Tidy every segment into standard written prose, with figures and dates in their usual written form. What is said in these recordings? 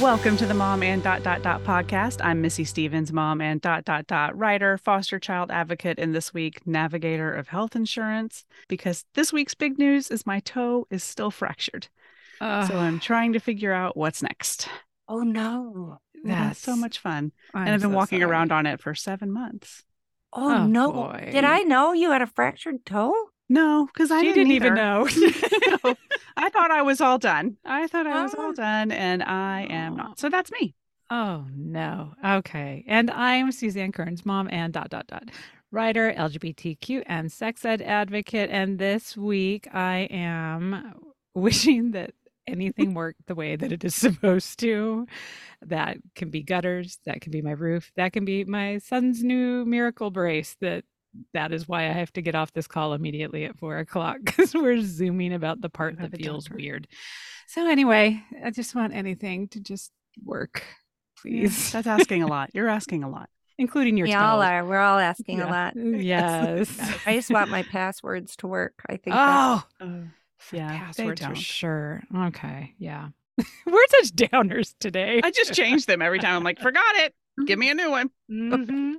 Welcome to the Mom and ... podcast. I'm Missy Stevens, mom and ... writer, foster child advocate, and this week, navigator of health insurance, because this week's big news is my toe is still fractured. So I'm trying to figure out what's next. Oh, no. That's so much fun. And I've been walking around on it for 7 months. Oh, no. Boy. Did I know you had a fractured toe? No, because I didn't even know. No. I thought I was all done. And I am not. So that's me. Oh, no. Okay. And I'm Suzanne Kearns, mom and ... writer, LGBTQ and sex ed advocate. And this week I am wishing that anything worked the way that it is supposed to. That can be gutters. That can be my roof. That can be my son's new miracle brace that is why I have to get off this call immediately at 4 o'clock, because we're zooming about the part that feels weird. So anyway, I just want anything to just work, please. Yeah, that's asking a lot. You're asking a lot, including your child. We all are. We're all asking a lot. Yes. I just want my passwords to work. I think. Oh, passwords for sure. Okay. Yeah. We're such downers today. I just change them every time. I'm like, forgot it. Give me a new one. Mm-hmm.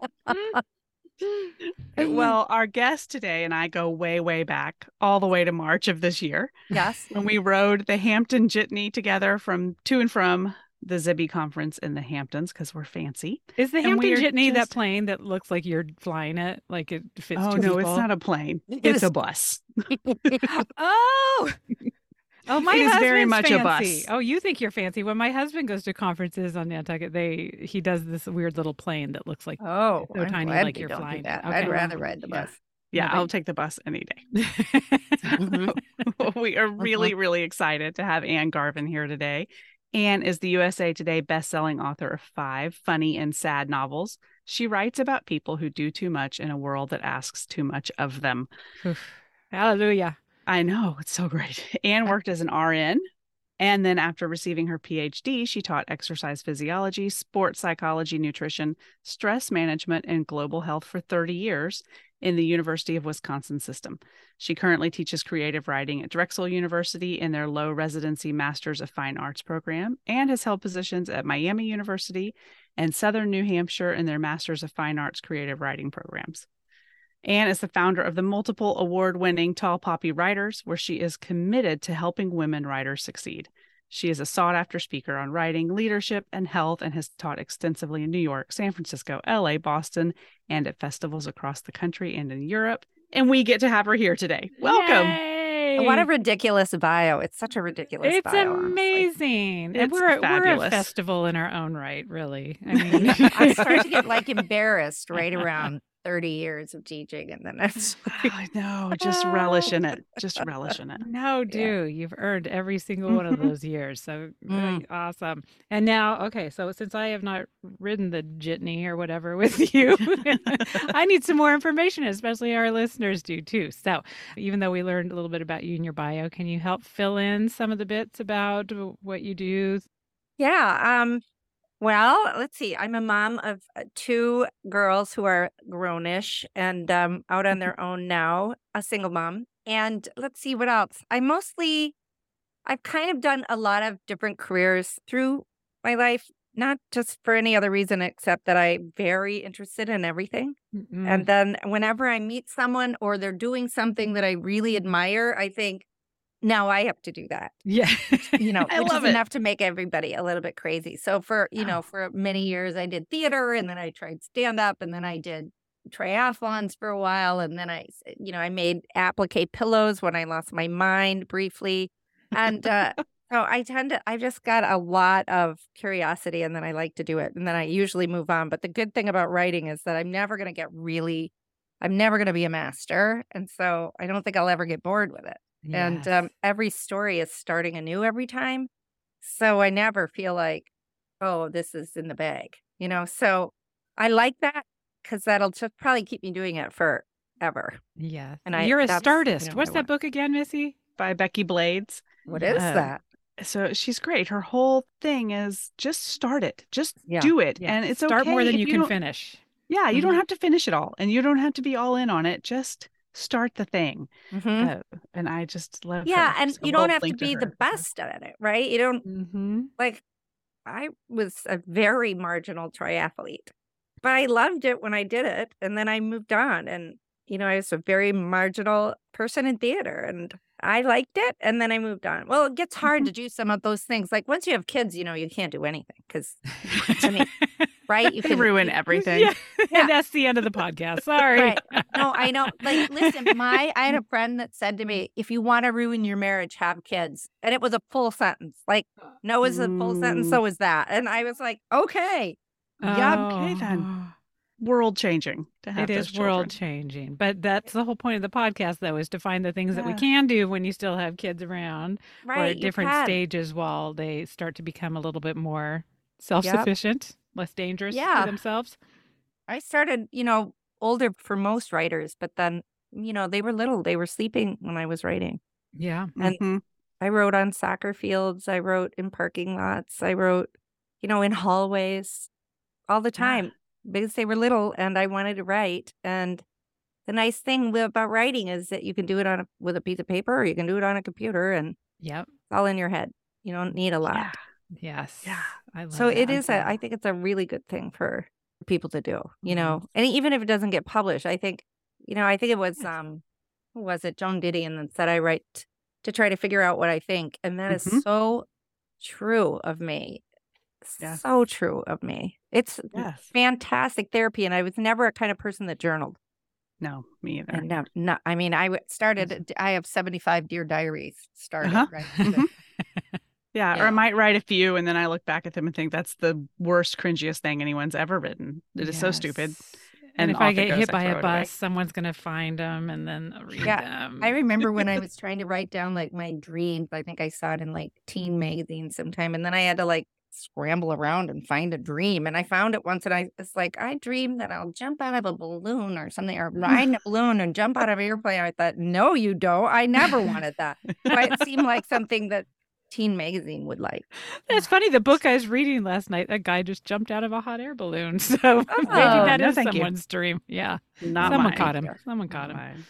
Well, our guest today and I go way, way back, all the way to March of this year. Yes. When we rode the Hampton Jitney together to and from the Zibby Conference in the Hamptons, because we're fancy. Is the Hampton Jitney that plane that looks like you're flying it, like it fits two people? Oh, no, it's not a plane. It's a bus. Oh, my husband's very much fancy. A bus. Oh, you think you're fancy. When my husband goes to conferences on Nantucket, he does this weird little plane that looks like so tiny, like you're flying. Okay. I'd rather ride the bus. Yeah, I'll take the bus any day. We are really, really excited to have Anne Garvin here today. Anne is the USA Today best-selling author of 5 funny and sad novels. She writes about people who do too much in a world that asks too much of them. Hallelujah. I know. It's so great. Anne worked as an RN. And then after receiving her PhD, she taught exercise physiology, sports psychology, nutrition, stress management, and global health for 30 years in the University of Wisconsin system. She currently teaches creative writing at Drexel University in their low residency Masters of Fine Arts program, and has held positions at Miami University and Southern New Hampshire in their Masters of Fine Arts creative writing programs. Anne is the founder of the multiple award-winning Tall Poppy Writers, where she is committed to helping women writers succeed. She is a sought-after speaker on writing, leadership, and health, and has taught extensively in New York, San Francisco, LA, Boston, and at festivals across the country and in Europe. And we get to have her here today. Welcome. Yay. What a ridiculous bio. It's such a ridiculous bio. It's amazing. It's we're a festival in our own right, really. I mean, I start to get embarrassed right around 30 years of teaching, and then just relish in it. No, you've earned every single one of those years. So really awesome. And now, okay, so since I have not ridden the jitney or whatever with you, I need some more information, especially our listeners do too. So even though we learned a little bit about you and your bio, can you help fill in some of the bits about what you do? Yeah. Well, let's see. I'm a mom of 2 girls who are grown-ish and out on their own now, a single mom. And let's see what else. I've kind of done a lot of different careers through my life, not just for any other reason except that I'm very interested in everything. Mm-hmm. And then whenever I meet someone or they're doing something that I really admire, I think, now I have to do that. Yeah. Enough to make everybody a little bit crazy. So for many years I did theater, and then I tried stand up, and then I did triathlons for a while. And then I made applique pillows when I lost my mind briefly. And so I've just got a lot of curiosity, and then I like to do it. And then I usually move on. But the good thing about writing is that I'm never going to be a master. And so I don't think I'll ever get bored with it. Yes. And every story is starting anew every time. So I never feel like, oh, this is in the bag, So I like that, because that'll just probably keep me doing it forever. Yeah. And you're a startist. What's that book again, Missy? By Becky Blades. What is that? So she's great. Her whole thing is just start it. Just do it. Yeah. And it's Start more than you can finish. Yeah. You don't have to finish it all. And you don't have to be all in on it. Just start the thing. Mm-hmm. And I just love her. And so you don't have to be the best at it, right? You don't I was a very marginal triathlete, but I loved it when I did it. And then I moved on and, you know, I was a very marginal person in theater and I liked it. And then I moved on. Well, it gets hard to do some of those things. Like once you have kids, you know, you can't do anything because, I mean, right? You can ruin everything. Yeah. Yeah. That's the end of the podcast. Sorry. Right. No, I know. Like, listen, I had a friend that said to me, if you want to ruin your marriage, have kids. And it was a full sentence. Like, no, it's a full sentence. So is that. And I was like, okay. Oh. Yeah, okay then. World changing to have it is children. World changing, but that's the whole point of the podcast, though, is to find the things that we can do when you still have kids around, right, or at different stages while they start to become a little bit more self-sufficient, less dangerous to themselves. I started, you know, older for most writers, but then, you know, they were little, they were sleeping when I was writing. Yeah, and I wrote on soccer fields, I wrote in parking lots, I wrote, you know, in hallways, all the time. Yeah. Because they were little and I wanted to write. And the nice thing about writing is that you can do it on with a piece of paper or you can do it on a computer and it's all in your head. You don't need a lot. Yeah. Yes. Yeah. I love that. It is, I think it's a really good thing for people to do, you know, and even if it doesn't get published, I think, you know, I think it was, who was it? Joan Didion that said, I write to try to figure out what I think. And that is so true of me. So true of me. It's fantastic therapy. And I was never a kind of person that journaled. No, me either. And no, I mean, I started, I have 75 Dear Diaries started. Right? Or I might write a few and then I look back at them and think that's the worst, cringiest thing anyone's ever written. It is so stupid. And if I get hit by a bus, someone's going to find them and then read them. I remember when I was trying to write down like my dreams, I think I saw it in like teen magazines sometime. And then I had to like scramble around and find a dream. And I found it once and I was like, I dream that I'll jump out of a balloon or something, or ride in a balloon and jump out of an airplane. I thought, no, you don't. I never wanted that. But it seemed like something that teen magazine would like. That's funny. The book I was reading last night, a guy just jumped out of a hot air balloon. So maybe that is someone's dream. Yeah. Someone caught him. Someone caught him.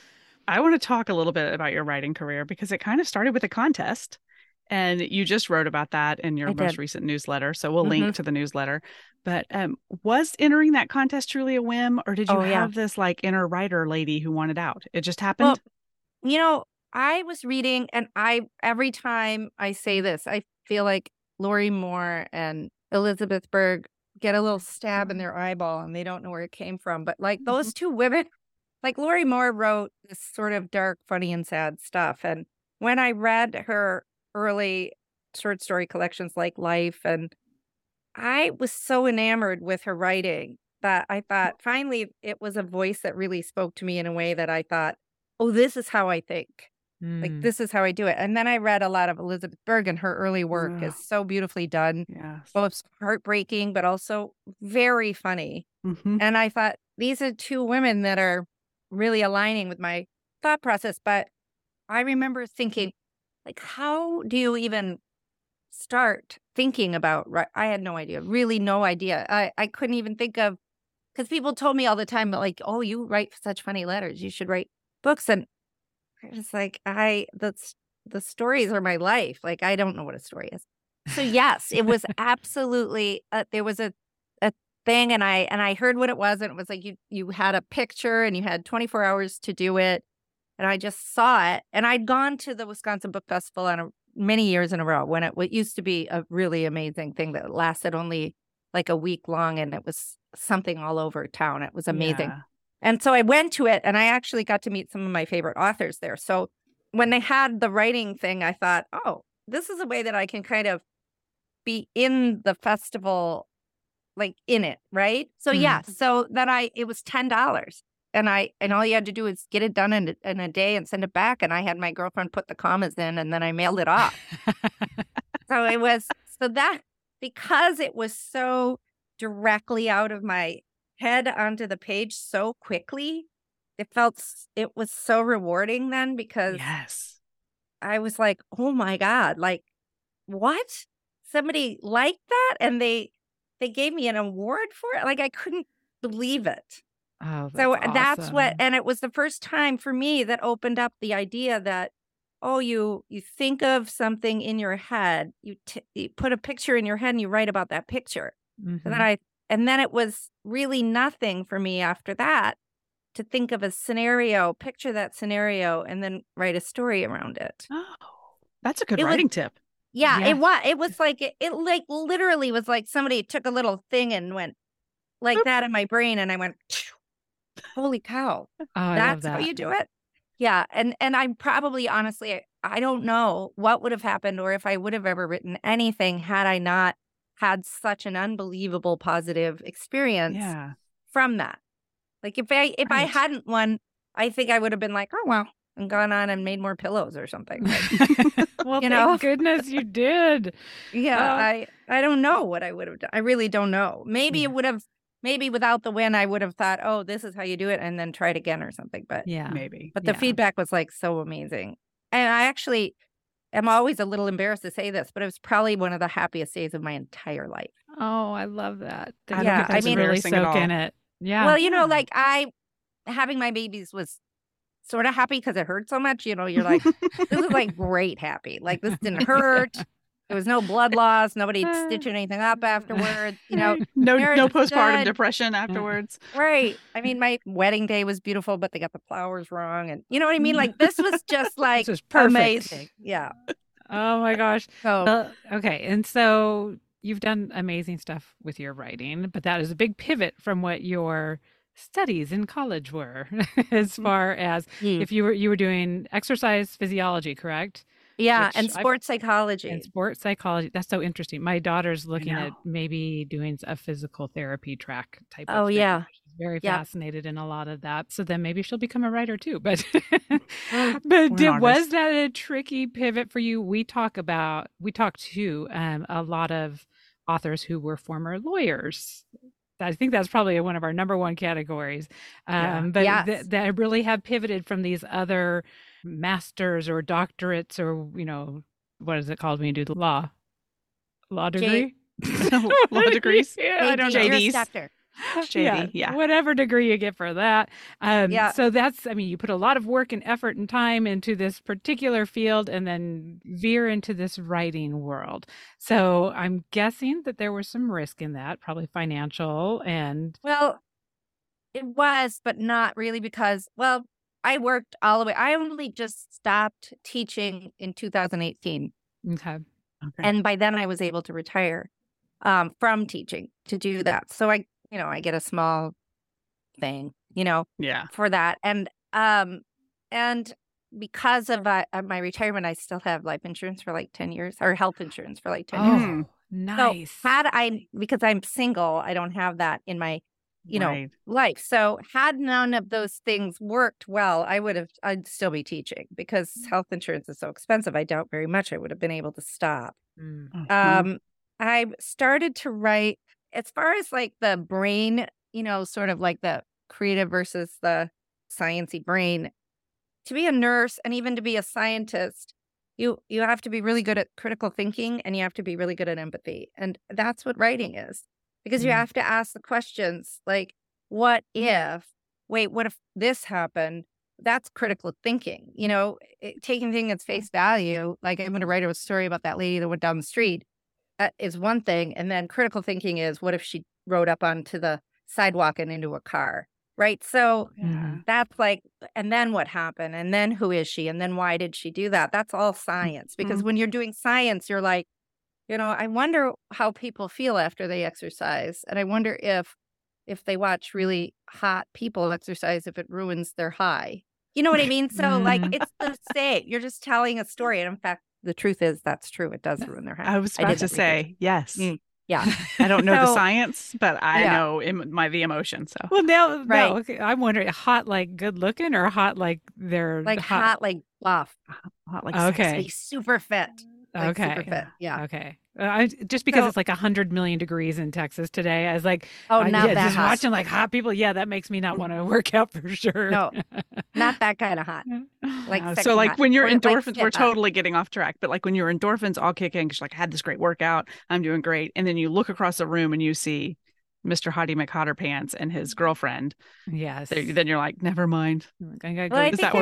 I want to talk a little bit about your writing career because it kind of started with a contest. And you just wrote about that in your most recent newsletter. So we'll link to the newsletter. But was entering that contest truly a whim? Or did you have this like inner writer lady who wanted out? It just happened? Well, you know, I was reading and every time I say this, I feel like Laurie Moore and Elizabeth Berg get a little stab in their eyeball and they don't know where it came from. But like those two women, like Laurie Moore wrote this sort of dark, funny and sad stuff. And when I read her early short story collections like Life, and I was so enamored with her writing that I thought finally it was a voice that really spoke to me in a way that I thought, oh, this is how I think. Like, this is how I do it. And then I read a lot of Elizabeth Berg, and her early work is so beautifully done, both heartbreaking but also very funny. And I thought, these are two women that are really aligning with my thought process. But I remember thinking, like, how do you even start thinking about, I had no idea, really no idea. I couldn't even think of, because people told me all the time, like, oh, you write such funny letters. You should write books. And I was like, the stories are my life. Like, I don't know what a story is. So yes, it was absolutely, there was a thing, and I heard what it was. And it was like, you had a picture and you had 24 hours to do it. And I just saw it. And I'd gone to the Wisconsin Book Festival many years in a row when it used to be a really amazing thing that lasted only like a week long. And it was something all over town. It was amazing. Yeah. And so I went to it and I actually got to meet some of my favorite authors there. So when they had the writing thing, I thought, oh, this is a way that I can kind of be in the festival, like in it. Right. So yeah. So then it was $10. And all you had to do is get it done in a day and send it back. And I had my girlfriend put the commas in, and then I mailed it off. So it was, so that, because it was so directly out of my head onto the page so quickly, it was so rewarding then, because I was like, oh my God, like, what? Somebody liked that? And they gave me an award for it. Like, I couldn't believe it. Oh, that's awesome. That's what, and it was the first time for me that opened up the idea that oh, you think of something in your head, you put a picture in your head and you write about that picture. Mm-hmm. And then it was really nothing for me after that to think of a scenario, picture that scenario, and then write a story around it. Oh, that's a good writing tip. Yeah, yes. It was like, it like literally was like somebody took a little thing and went like that in my brain. And I went, holy cow, oh, that's how you do it. Yeah. And I'm probably, honestly, I don't know what would have happened or if I would have ever written anything had I not had such an unbelievable positive experience from that. Like if I hadn't won, I think I would have been like, oh, well, and gone on and made more pillows or something. Like, well, thank goodness you did. Yeah. I don't know what I would have done. I really don't know. Maybe it would have, maybe without the win, I would have thought, oh, this is how you do it. And then try it again or something. But maybe. But the feedback was like so amazing. And I actually am always a little embarrassed to say this, but it was probably one of the happiest days of my entire life. Oh, I love that. I mean, really soak in it. Yeah. Well, like having my babies was sort of happy because it hurt so much. You're like, this is like great happy. Like this didn't hurt. Yeah. There was no blood loss. Nobody stitched anything up afterwards. No postpartum depression afterwards. Right. I mean, my wedding day was beautiful, but they got the flowers wrong. And you know what I mean? Like this was just like this was amazing. Yeah. Oh my gosh. So, okay. And so you've done amazing stuff with your writing, but that is a big pivot from what your studies in college were as far as if you were doing exercise physiology, correct? Yeah. Which and sports psychology. And sports psychology. That's so interesting. My daughter's looking at maybe doing a physical therapy track type of thing. Oh, yeah. She's very fascinated in a lot of that. So then maybe she'll become a writer too. But was that a tricky pivot for you? We talked to a lot of authors who were former lawyers. I think that's probably one of our number one categories. That really have pivoted from these other masters or doctorates or, what is it called when you do law? Law degree? Law degrees? Yeah, I don't know. JD's. JD, yeah. Whatever degree you get for that. So that's, you put a lot of work and effort and time into this particular field and then veer into this writing world. So I'm guessing that there was some risk in that, probably financial and. Well, it was, but not really because, well, I worked all the way. I only just stopped teaching in 2018. Okay. And by then I was able to retire from teaching to do that. So I get a small thing, for that. And because of my retirement, I still have life insurance for like 10 years or health insurance for like 10 years. Nice. So because I'm single, I don't have that in my, life. So had none of those things worked well, I'd still be teaching because health insurance is so expensive. I doubt very much I would have been able to stop. Mm-hmm. I started to write. As far as like the brain, sort of like the creative versus the sciencey brain, to be a nurse and even to be a scientist, you have to be really good at critical thinking and you have to be really good at empathy. And that's what writing is, because you have to ask the questions like, what if this happened? That's critical thinking, taking things at face value. Like I'm going to write a story about that lady that went down the street. Is one thing. And then critical thinking is, what if she rode up onto the sidewalk and into a car? Right. So that's like, and then what happened? And then who is she? And then why did she do that? That's all science. Because when you're doing science, you're like, I wonder how people feel after they exercise. And I wonder if they watch really hot people exercise, if it ruins their high. You know what I mean? So like, it's the same. You're just telling a story. And in fact, the truth is that's true. It does ruin their health. I was about to say, yes. Yeah. I don't know the science, but I know the emotion. So. Well, now, right. No, okay. I'm wondering, hot like good looking or hot like they're like hot like buff. Hot like sexy, super fit. Like super fit. Yeah. Okay. Just because it's like 100 million degrees in Texas today, I was like, just hot. Watching like hot people. Yeah, that makes me not want to work out for sure. No, not that kind of hot. Like so, like hot. When your endorphins, we're totally getting off track. But like when your endorphins all kick in, because like I had this great workout, I'm doing great, and then you look across the room and you see Mr. Hottie McHotterpants and his girlfriend. Yes. Then you're like, never mind. I gotta go. Well, I think that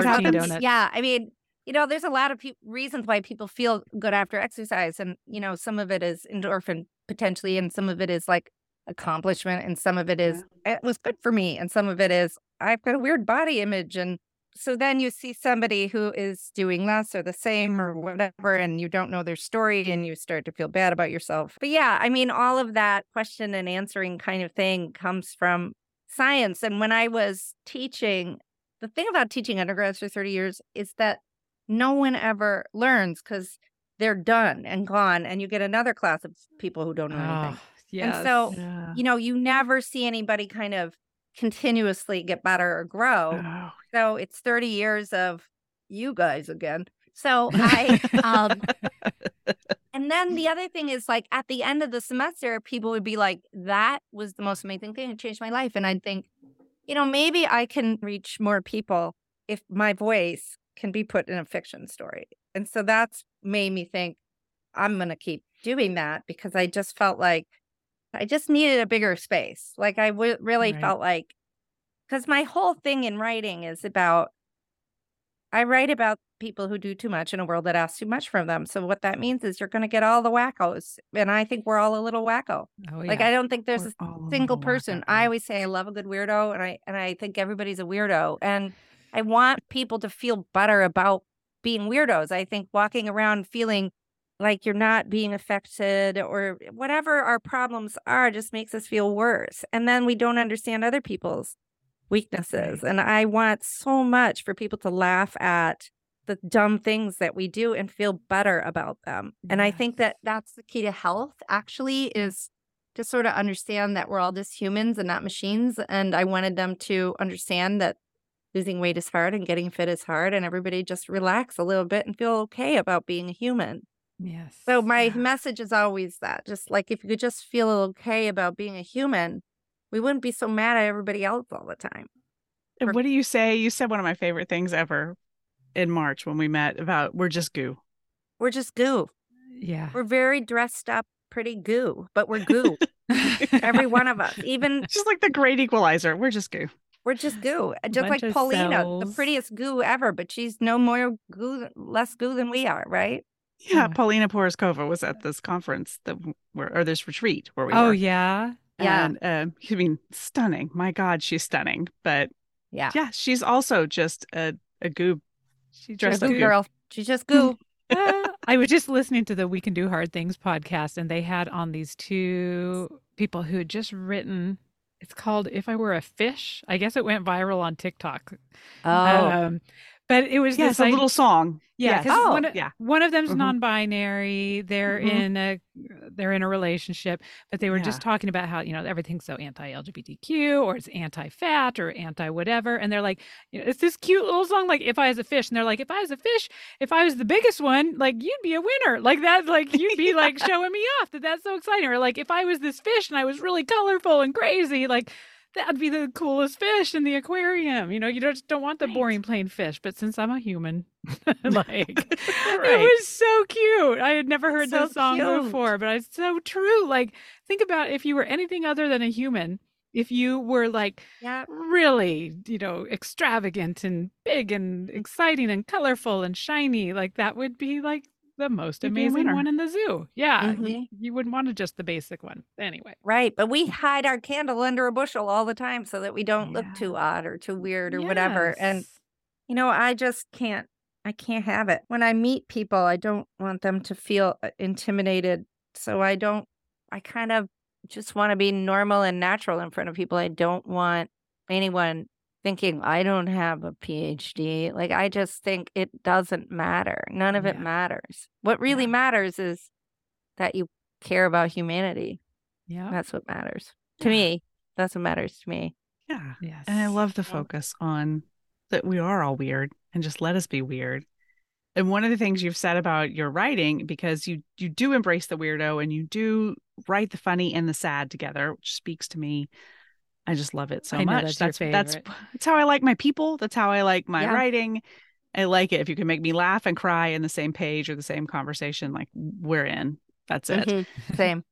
works. Yeah, I mean. you know, there's a lot of reasons why people feel good after exercise. And, you know, some of it is endorphin potentially, and some of it is like accomplishment, and some of it is, it was good for me. And some of it is, I've got a weird body image. And so then you see somebody who is doing less or the same or whatever, and you don't know their story, and you start to feel bad about yourself. But yeah, I mean, all of that question and answering kind of thing comes from science. And when I was teaching, the thing about teaching undergrads for 30 years is that no one ever learns because they're done and gone, and you get another class of people who don't know anything. Yes. And so, you know, you never see anybody kind of continuously get better or grow. Oh. So it's 30 years of you guys again. So I, and then the other thing is, like, at the end of the semester, people would be like, that was the most amazing thing. It changed my life. And I'd think, you know, maybe I can reach more people if my voice can be put in a fiction story. And so that's made me think I'm going to keep doing that, because I just felt like I just needed a bigger space. Like, I really felt like, because my whole thing in writing is about, I write about people who do too much in a world that asks too much from them. So what that means is you're going to get all the wackos. And I think we're all a little wacko. Oh, yeah. Like, I don't think there's a single person. I always say I love a good weirdo, and I think everybody's a weirdo. And I want people to feel better about being weirdos. I think walking around feeling like you're not being affected or whatever our problems are just makes us feel worse. And then we don't understand other people's weaknesses. And I want so much for people to laugh at the dumb things that we do and feel better about them. Yes. And I think that that's the key to health, actually, is to sort of understand that we're all just humans and not machines. And I wanted them to understand that losing weight is hard and getting fit is hard, and everybody just relax a little bit and feel okay about being a human. Yes. So my message is always that, just like, if you could just feel okay about being a human, we wouldn't be so mad at everybody else all the time. And what do you say? You said one of my favorite things ever in March when we met about, we're just goo. We're just goo. Yeah. We're very dressed up, pretty goo, but we're goo. Every one of us, even. Just like the great equalizer. We're just goo. We're just goo. Just like Paulina, the prettiest goo ever, but she's no more goo, less goo than we are, right? Yeah, Paulina Poroskova was at this conference this retreat where we were. Oh, yeah. Yeah. And, I mean, stunning. My God, she's stunning. But yeah, she's also just a goo. She's just a goo girl. She's just goo. I was just listening to the We Can Do Hard Things podcast, and they had on these two people who had just written, it's called If I Were a Fish. I guess it went viral on TikTok. Oh. But it was this a little song. Yeah. Yes. Oh, one of them's non-binary. They're in a relationship, but they were just talking about how, you know, everything's so anti-LGBTQ or it's anti-fat or anti-whatever. And they're like, you know, it's this cute little song, like If I Was a Fish. And they're like, if I was a fish, if I was the biggest one, like, you'd be a winner. Like that, like, you'd be like showing me off, that's so exciting. Or like, if I was this fish and I was really colorful and crazy, like, that'd be the coolest fish in the aquarium. You know, you just don't want the boring plain fish. But since I'm a human, it was so cute. I had never heard that song before, but it's so true. Like, think about if you were anything other than a human, if you were like really, you know, extravagant and big and exciting and colorful and shiny, like that would be like the most amazing one in the zoo. Yeah. Mm-hmm. You wouldn't want to just the basic one anyway. Right. But we hide our candle under a bushel all the time so that we don't look too odd or too weird or whatever. And, you know, I can't have it. When I meet people, I don't want them to feel intimidated. So I kind of just want to be normal and natural in front of people. I don't want anyone thinking I don't have a PhD. Like, I just think it doesn't matter. None of it matters. What really matters is that you care about humanity. Yeah. That's what matters to me. That's what matters to me. Yeah. Yes. And I love the focus on that we are all weird, and just let us be weird. And one of the things you've said about your writing, because you do embrace the weirdo and you do write the funny and the sad together, which speaks to me. I just love it so much. That's how I like my people. That's how I like my writing. I like it. If you can make me laugh and cry in the same page or the same conversation, like, we're in. That's it. Mm-hmm. Same.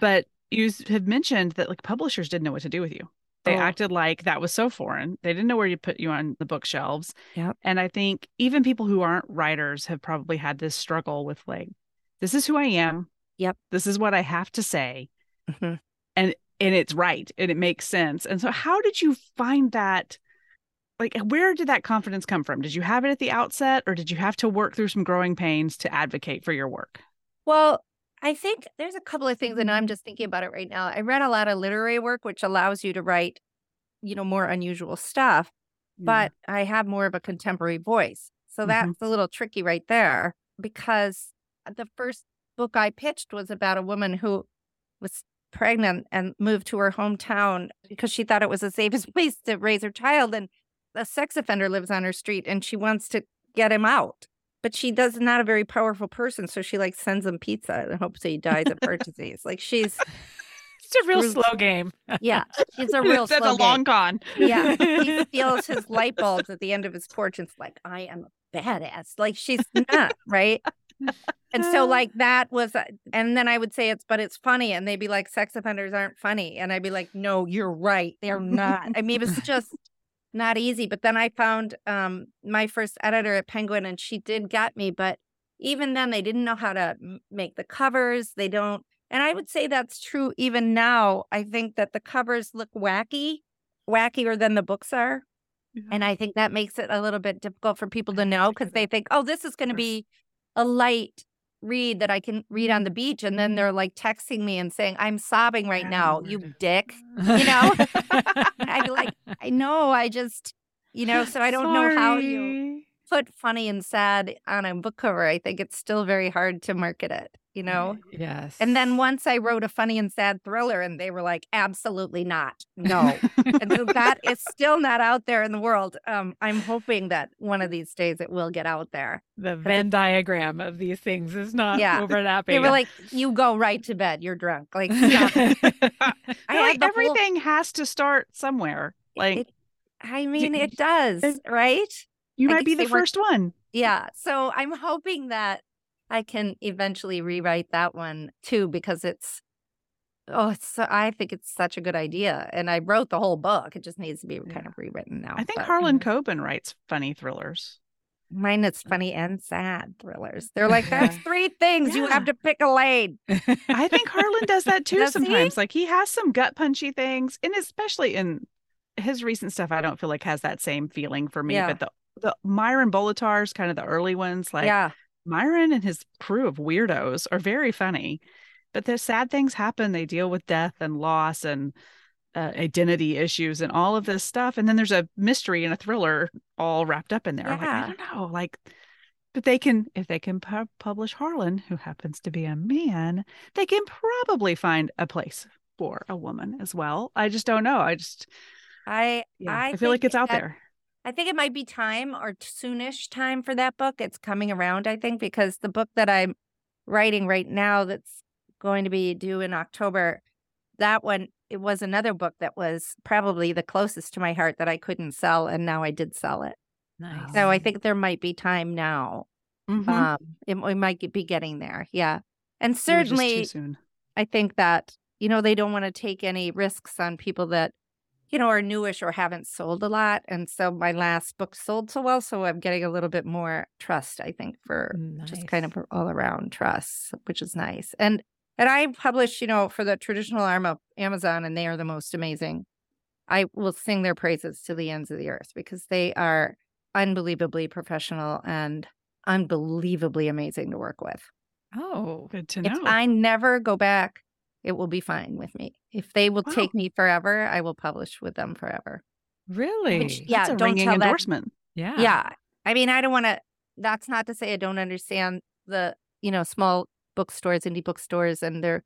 But you had mentioned that, like, publishers didn't know what to do with you. They acted like that was so foreign. They didn't know where you put you on the bookshelves. Yep. And I think even people who aren't writers have probably had this struggle with like, this is who I am. Yep. This is what I have to say. Mm-hmm. And it's right. And it makes sense. And so how did you find that? Like, where did that confidence come from? Did you have it at the outset, or did you have to work through some growing pains to advocate for your work? Well, I think there's a couple of things, and I'm just thinking about it right now. I read a lot of literary work, which allows you to write, you know, more unusual stuff, but I have more of a contemporary voice. So that's a little tricky right there, because the first book I pitched was about a woman who was pregnant and moved to her hometown because she thought it was the safest place to raise her child. And a sex offender lives on her street and she wants to get him out, but she does not a very powerful person. So she like sends him pizza and hopes he dies of heart disease. Like she's it's a real slow game. Yeah. It's a real slow game. That's a long con. Yeah. He steals his light bulbs at the end of his porch and it's like, I am a badass. Like she's not, right? And so like that was, and then I would say it's funny. And they'd be like, sex offenders aren't funny. And I'd be like, no, you're right. They're not. I mean, it was just not easy. But then I found my first editor at Penguin, and she did get me. But even then, they didn't know how to make the covers. They don't. And I would say that's true even now. I think that the covers look wacky, wackier than the books are. Mm-hmm. And I think that makes it a little bit difficult for people to know, because they think, oh, this is going to be a light read that I can read on the beach. And then they're like texting me and saying, I'm sobbing right now, you dick, you know. I'm like, I know, I just, you know, so I don't know how you put funny and sad on a book cover. I think it's still very hard to market it, you know. Yes. And then once I wrote a funny and sad thriller and they were like, absolutely not, no. And so that is still not out there in the world. I'm hoping that one of these days it will get out there. The Venn diagram of these things is not overlapping. They were like, you go right to bed, you're drunk. Like, stop. Like everything has to start somewhere. Like, it does, right? You might be the first one. Yeah. So I'm hoping that I can eventually rewrite that one too, because I think it's such a good idea. And I wrote the whole book. It just needs to be kind of rewritten now. I think Harlan Coben writes funny thrillers. Mine is funny and sad thrillers. They're like, that's three things. You have to pick a lane. I think Harlan does that too sometimes. He? Like he has some gut punchy things. And especially in his recent stuff, I don't feel like has that same feeling for me. Yeah. But the Myron Bolotar's kind of the early ones. Like Myron and his crew of weirdos are very funny, but the sad things happen. They deal with death and loss and identity issues and all of this stuff. And then there's a mystery and a thriller all wrapped up in there. Yeah. Like, I don't know, like, but they can, if they can publish Harlan, who happens to be a man, they can probably find a place for a woman as well. I just don't know. I feel like it's out there. I think it might be time, or soonish time, for that book. It's coming around, I think, because the book that I'm writing right now that's going to be due in October, that one, it was another book that was probably the closest to my heart that I couldn't sell, and now I did sell it. Nice. So I think there might be time now. Mm-hmm. We might be getting there, yeah. And certainly, I think that, you know, they don't want to take any risks on people that, you know, are newish or haven't sold a lot. And so my last book sold so well, so I'm getting a little bit more trust, I think, for just kind of all around trust, which is nice. And I publish, you know, for the traditional arm of Amazon, and they are the most amazing. I will sing their praises to the ends of the earth, because they are unbelievably professional and unbelievably amazing to work with. Oh, good to know. If I never go back, it will be fine with me. If they will take me forever, I will publish with them forever. Really? Which, yeah, that's a ringing endorsement. Yeah. Yeah. I mean, I don't want to, that's not to say I don't understand the, you know, small bookstores, indie bookstores, and their,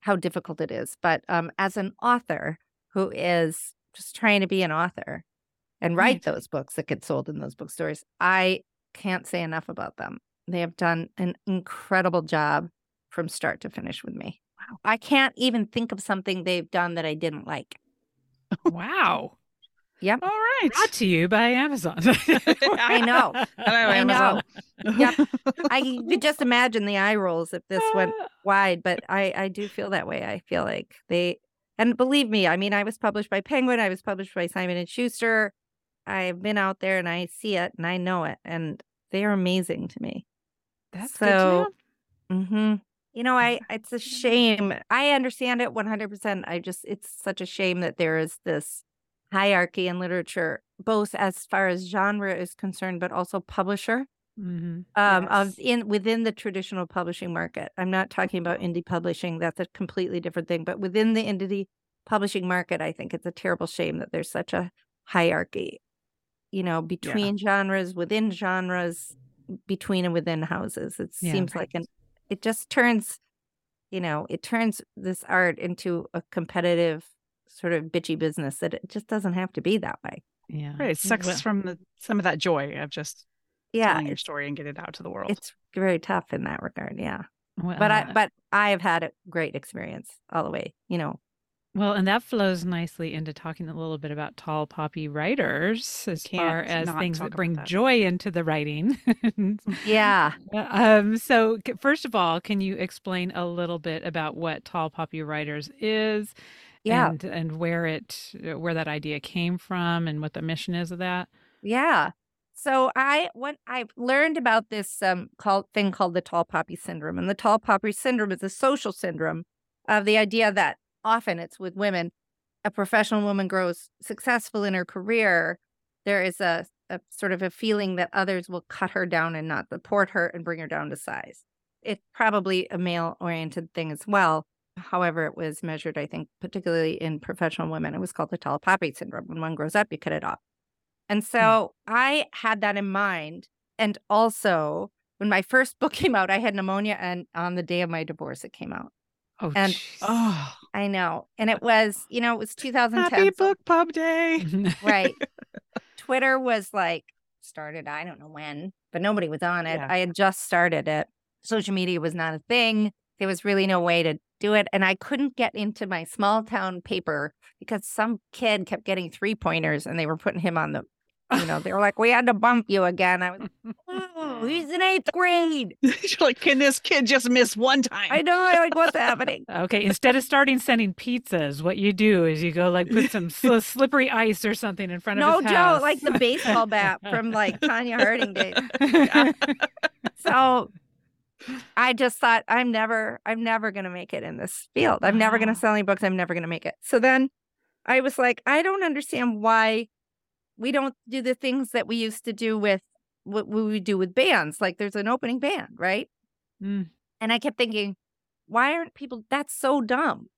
how difficult it is. But as an author who is just trying to be an author and write those books that get sold in those bookstores, I can't say enough about them. They have done an incredible job from start to finish with me. I can't even think of something they've done that I didn't like. Wow. Yep. All right. Brought to you by Amazon. I know. Hello, Amazon. Know. Yep. I could just imagine the eye rolls if this went wide, but I do feel that way. I feel like they And believe me, I mean, I was published by Penguin. I was published by Simon & Schuster. I've been out there and I see it and I know it. And they are amazing to me. That's good to know. Mm-hmm. You know, it's a shame. I understand it 100%. It's such a shame that there is this hierarchy in literature, both as far as genre is concerned, but also publisher. Mm-hmm. Within the traditional publishing market. I'm not talking about indie publishing. That's a completely different thing. But within the indie publishing market, I think it's a terrible shame that there's such a hierarchy, you know, between genres, between and within houses. It seems like it just turns, you know, it turns this art into a competitive sort of bitchy business that it just doesn't have to be that way. Yeah. Right. It sucks from some of that joy of just telling your story and get it out to the world. It's very tough in that regard. Yeah. Well, but I have had a great experience all the way, you know. Well, and that flows nicely into talking a little bit about Tall Poppy Writers as far as things that bring joy into the writing. Yeah. So first of all, can you explain a little bit about what Tall Poppy Writers is and where that idea came from and what the mission is of that? Yeah. So I learned about this thing called the Tall Poppy Syndrome. And the Tall Poppy Syndrome is a social syndrome of the idea that often it's with women, a professional woman grows successful in her career. There is a sort of a feeling that others will cut her down and not support her and bring her down to size. It's probably a male-oriented thing as well. However, it was measured, I think, particularly in professional women. It was called the Tall Poppy Syndrome. When one grows up, you cut it off. And so I had that in mind. And also, when my first book came out, I had pneumonia, and on the day of my divorce, it came out. Oh, and I know. And it was, you know, it was 2010. Happy Book Pub Day. Right. Twitter was like started, I don't know when, but nobody was on it. Yeah. I had just started it. Social media was not a thing. There was really no way to do it. And I couldn't get into my small town paper because some kid kept getting 3-pointers and they were putting him on the, you know, they were like, we had to bump you again. I was like, oh, he's in 8th grade. You're like, can this kid just miss one time? I know. I'm like, what's happening? Okay. Instead of sending pizzas, what you do is you go like put some slippery ice or something in front of his house. No, Joe, like the baseball bat from like Tanya Harding days. Yeah. So I just thought, I'm never going to make it in this field. I'm never going to sell any books. I'm never going to make it. So then I was like, I don't understand why we don't do the things that we used to do with what we do with bands. Like there's an opening band, right? Mm. And I kept thinking, why aren't people, that's so dumb.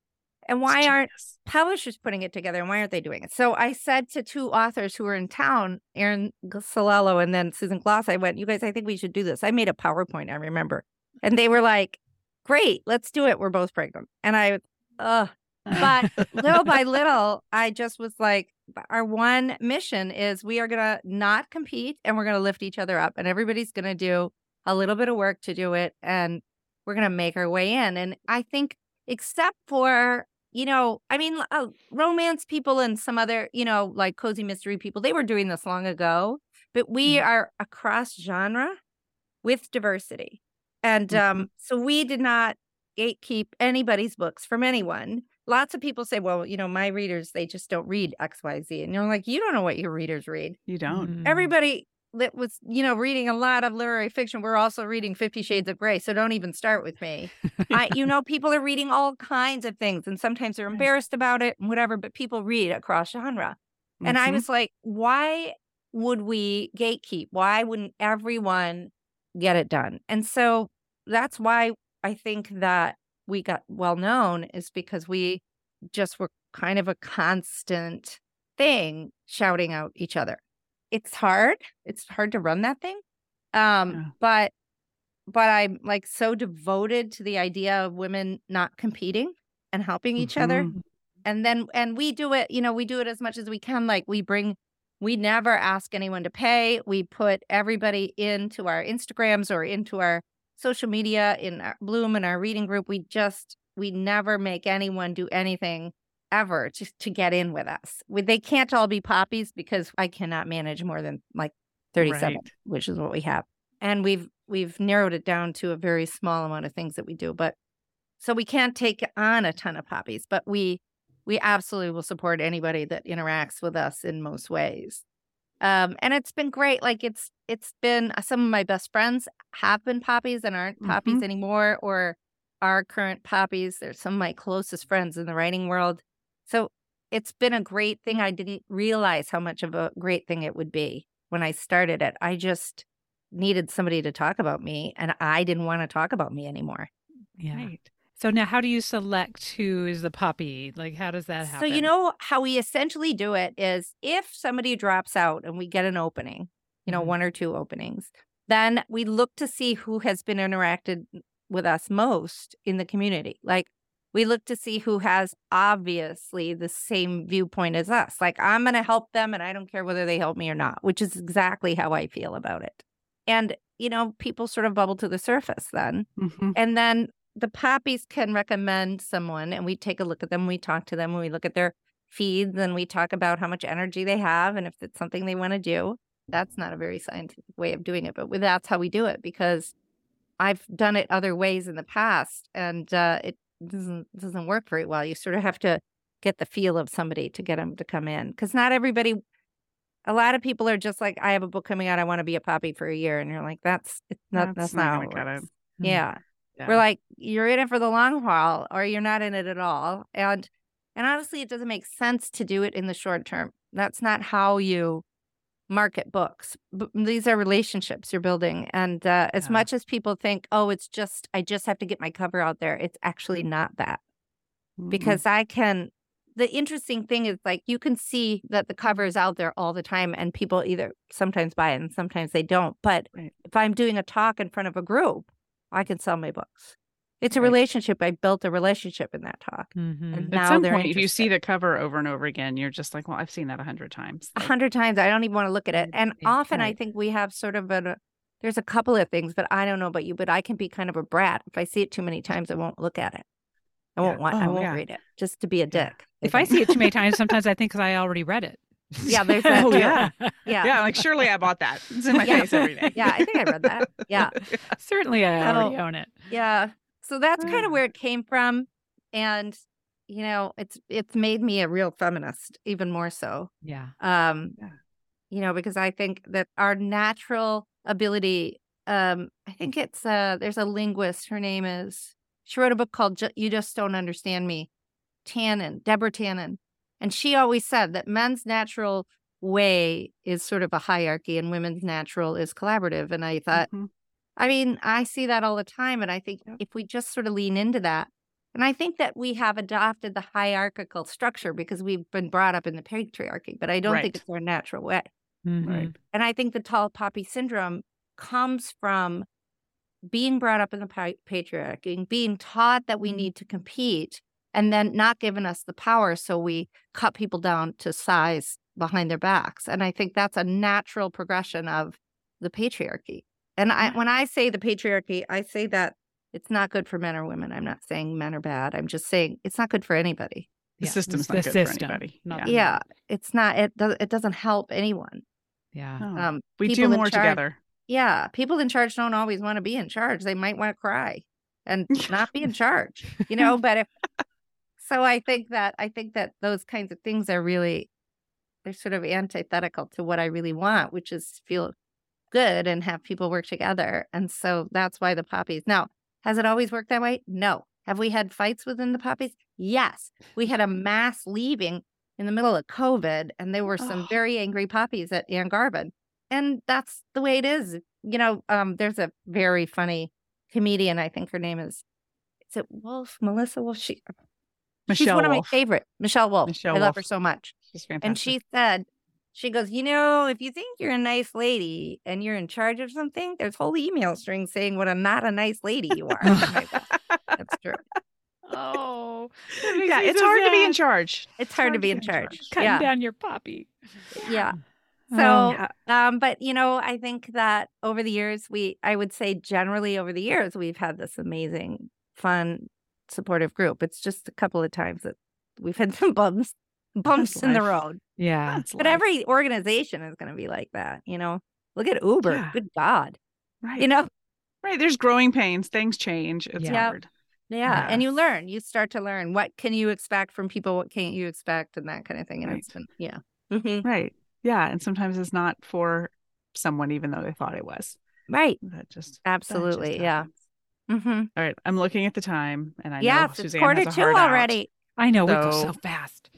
And why aren't publishers putting it together? And why aren't they doing it? So I said to 2 authors who were in town, Erin Solello and then Susan Gloss, I went, you guys, I think we should do this. I made a PowerPoint, I remember. And they were like, great, let's do it. We're both pregnant. And but little by little, I just was like, our one mission is we are going to not compete and we're going to lift each other up and everybody's going to do a little bit of work to do it. And we're going to make our way in. And I think except for, you know, I mean, romance people and some other, you know, like cozy mystery people, they were doing this long ago, but we are across genre with diversity. And so we did not gatekeep anybody's books from anyone. Lots of people say, well, you know, my readers, they just don't read X, Y, Z. And you're like, you don't know what your readers read. You don't. Everybody that was, you know, reading a lot of literary fiction, we're also reading 50 Shades of Grey. So don't even start with me. You know, people are reading all kinds of things and sometimes they're embarrassed about it and whatever, but people read across genre. Mm-hmm. And I was like, why would we gatekeep? Why wouldn't everyone get it done? And so that's why I think that we got well known is because we just were kind of a constant thing shouting out each other. It's hard. It's hard to run that thing. But I'm like so devoted to the idea of women not competing and helping each other. And we do it, you know, we do it as much as we can. Like we never ask anyone to pay. We put everybody into our Instagrams or into our social media, in our Bloom, in our reading group. We never make anyone do anything ever just to get in with us. They can't all be poppies because I cannot manage more than like 37, which is what we have. And we've narrowed it down to a very small amount of things that we do. But so we can't take on a ton of poppies, but we we absolutely will support anybody that interacts with us in most ways. And it's been great. Like it's been, some of my best friends have been poppies and aren't poppies anymore, or are current poppies. They're some of my closest friends in the writing world. So it's been a great thing. I didn't realize how much of a great thing it would be when I started it. I just needed somebody to talk about me, and I didn't want to talk about me anymore. Yeah. Right. So now how do you select who is the poppy? Like, how does that happen? So you know how we essentially do it is if somebody drops out and we get an opening, you know, one or two openings, then we look to see who has been interacted with us most in the community. Like, we look to see who has obviously the same viewpoint as us. Like, I'm going to help them and I don't care whether they help me or not, which is exactly how I feel about it. And, you know, people sort of bubble to the surface then. And then the poppies can recommend someone, and we take a look at them, we talk to them, and we look at their feeds, and we talk about how much energy they have and if it's something they want to do. That's not a very scientific way of doing it, but that's how we do it, because I've done it other ways in the past, and it doesn't work very well. You sort of have to get the feel of somebody to get them to come in, because not everybody. A lot of people are just like, I have a book coming out, I want to be a poppy for a year, and you're like, that's not how it works. Yeah. We're like, you're in it for the long haul or you're not in it at all. And honestly, it doesn't make sense to do it in the short term. That's not how you market books. These are relationships you're building. And as much as people think, oh, it's just, I just have to get my cover out there, it's actually not that. Because the interesting thing is, like, you can see that the cover is out there all the time, and people either sometimes buy it and sometimes they don't. But if I'm doing a talk in front of a group, I can sell my books. It's a relationship. I built a relationship in that talk. And now at some point, if you see the cover over and over again, you're just like, well, I've seen that 100 times. Like, 100 times. I don't even want to look at it. And often I think we have sort of there's a couple of things, but I don't know about you, but I can be kind of a brat. If I see it too many times, I won't look at it. I won't read it, just to be a dick. If I see it too many times, sometimes I think because I already read it. Yeah, there's that. Yeah, like, surely I bought that. It's in my face every day. Yeah, I think I read that. Yeah. Certainly I already own it. Yeah. So that's kind of where it came from. And, you know, it's made me a real feminist, even more so. Yeah. You know, because I think that our natural ability, I think it's, there's a linguist, her name is, she wrote a book called You Just Don't Understand Me, Deborah Tannen. And she always said that men's natural way is sort of a hierarchy and women's natural is collaborative. And I thought, I mean, I see that all the time. And I think if we just sort of lean into that, and I think that we have adopted the hierarchical structure because we've been brought up in the patriarchy, but I don't think it's our natural way. And I think the tall poppy syndrome comes from being brought up in the patriarchy and being taught that we need to compete, and then not giving us the power, so we cut people down to size behind their backs. And I think that's a natural progression of the patriarchy. And when I say the patriarchy, I say that it's not good for men or women. I'm not saying men are bad. I'm just saying it's not good for anybody. The system's not good for anybody. It's not. It doesn't help anyone. Yeah. We do more together. Yeah. People in charge don't always want to be in charge. They might want to cry and not be in charge, you know, but so I think that those kinds of things are really, they're sort of antithetical to what I really want, which is feel good and have people work together. And so that's why the poppies. Now, has it always worked that way? No. Have we had fights within the poppies? Yes. We had a mass leaving in the middle of COVID, and there were some very angry poppies at Anne Garvin. And that's the way it is. You know, there's a very funny comedian. I think her name is it Wolf? Melissa Wolf? She's one of my favorite. Michelle Wolf. I love her so much. She's fantastic. And she said, she goes, you know, if you think you're a nice lady and you're in charge of something, there's whole email strings saying what a not a nice lady you are. That's true. Oh, yeah. It's hard to be in charge. It's hard to be in charge. Cutting down your poppy. Yeah. So, but, you know, I think that over the years, I would say generally over the years, we've had this amazing, fun, supportive group. It's just a couple of times that we've had some bumps in the road. Yeah. But every organization is going to be like that. You know, look at Uber. Yeah. Good God. Right. You know, right. There's growing pains. Things change. It's hard. Yeah. And you learn. You start to learn what can you expect from people, what can't you expect, and that kind of thing. And it's been, right. Yeah. And sometimes it's not for someone, even though they thought it was. Right. That just absolutely. That just All right. I'm looking at the time, and I know Suzanne has a hard out. It's 1:45 already. I know, it goes so fast.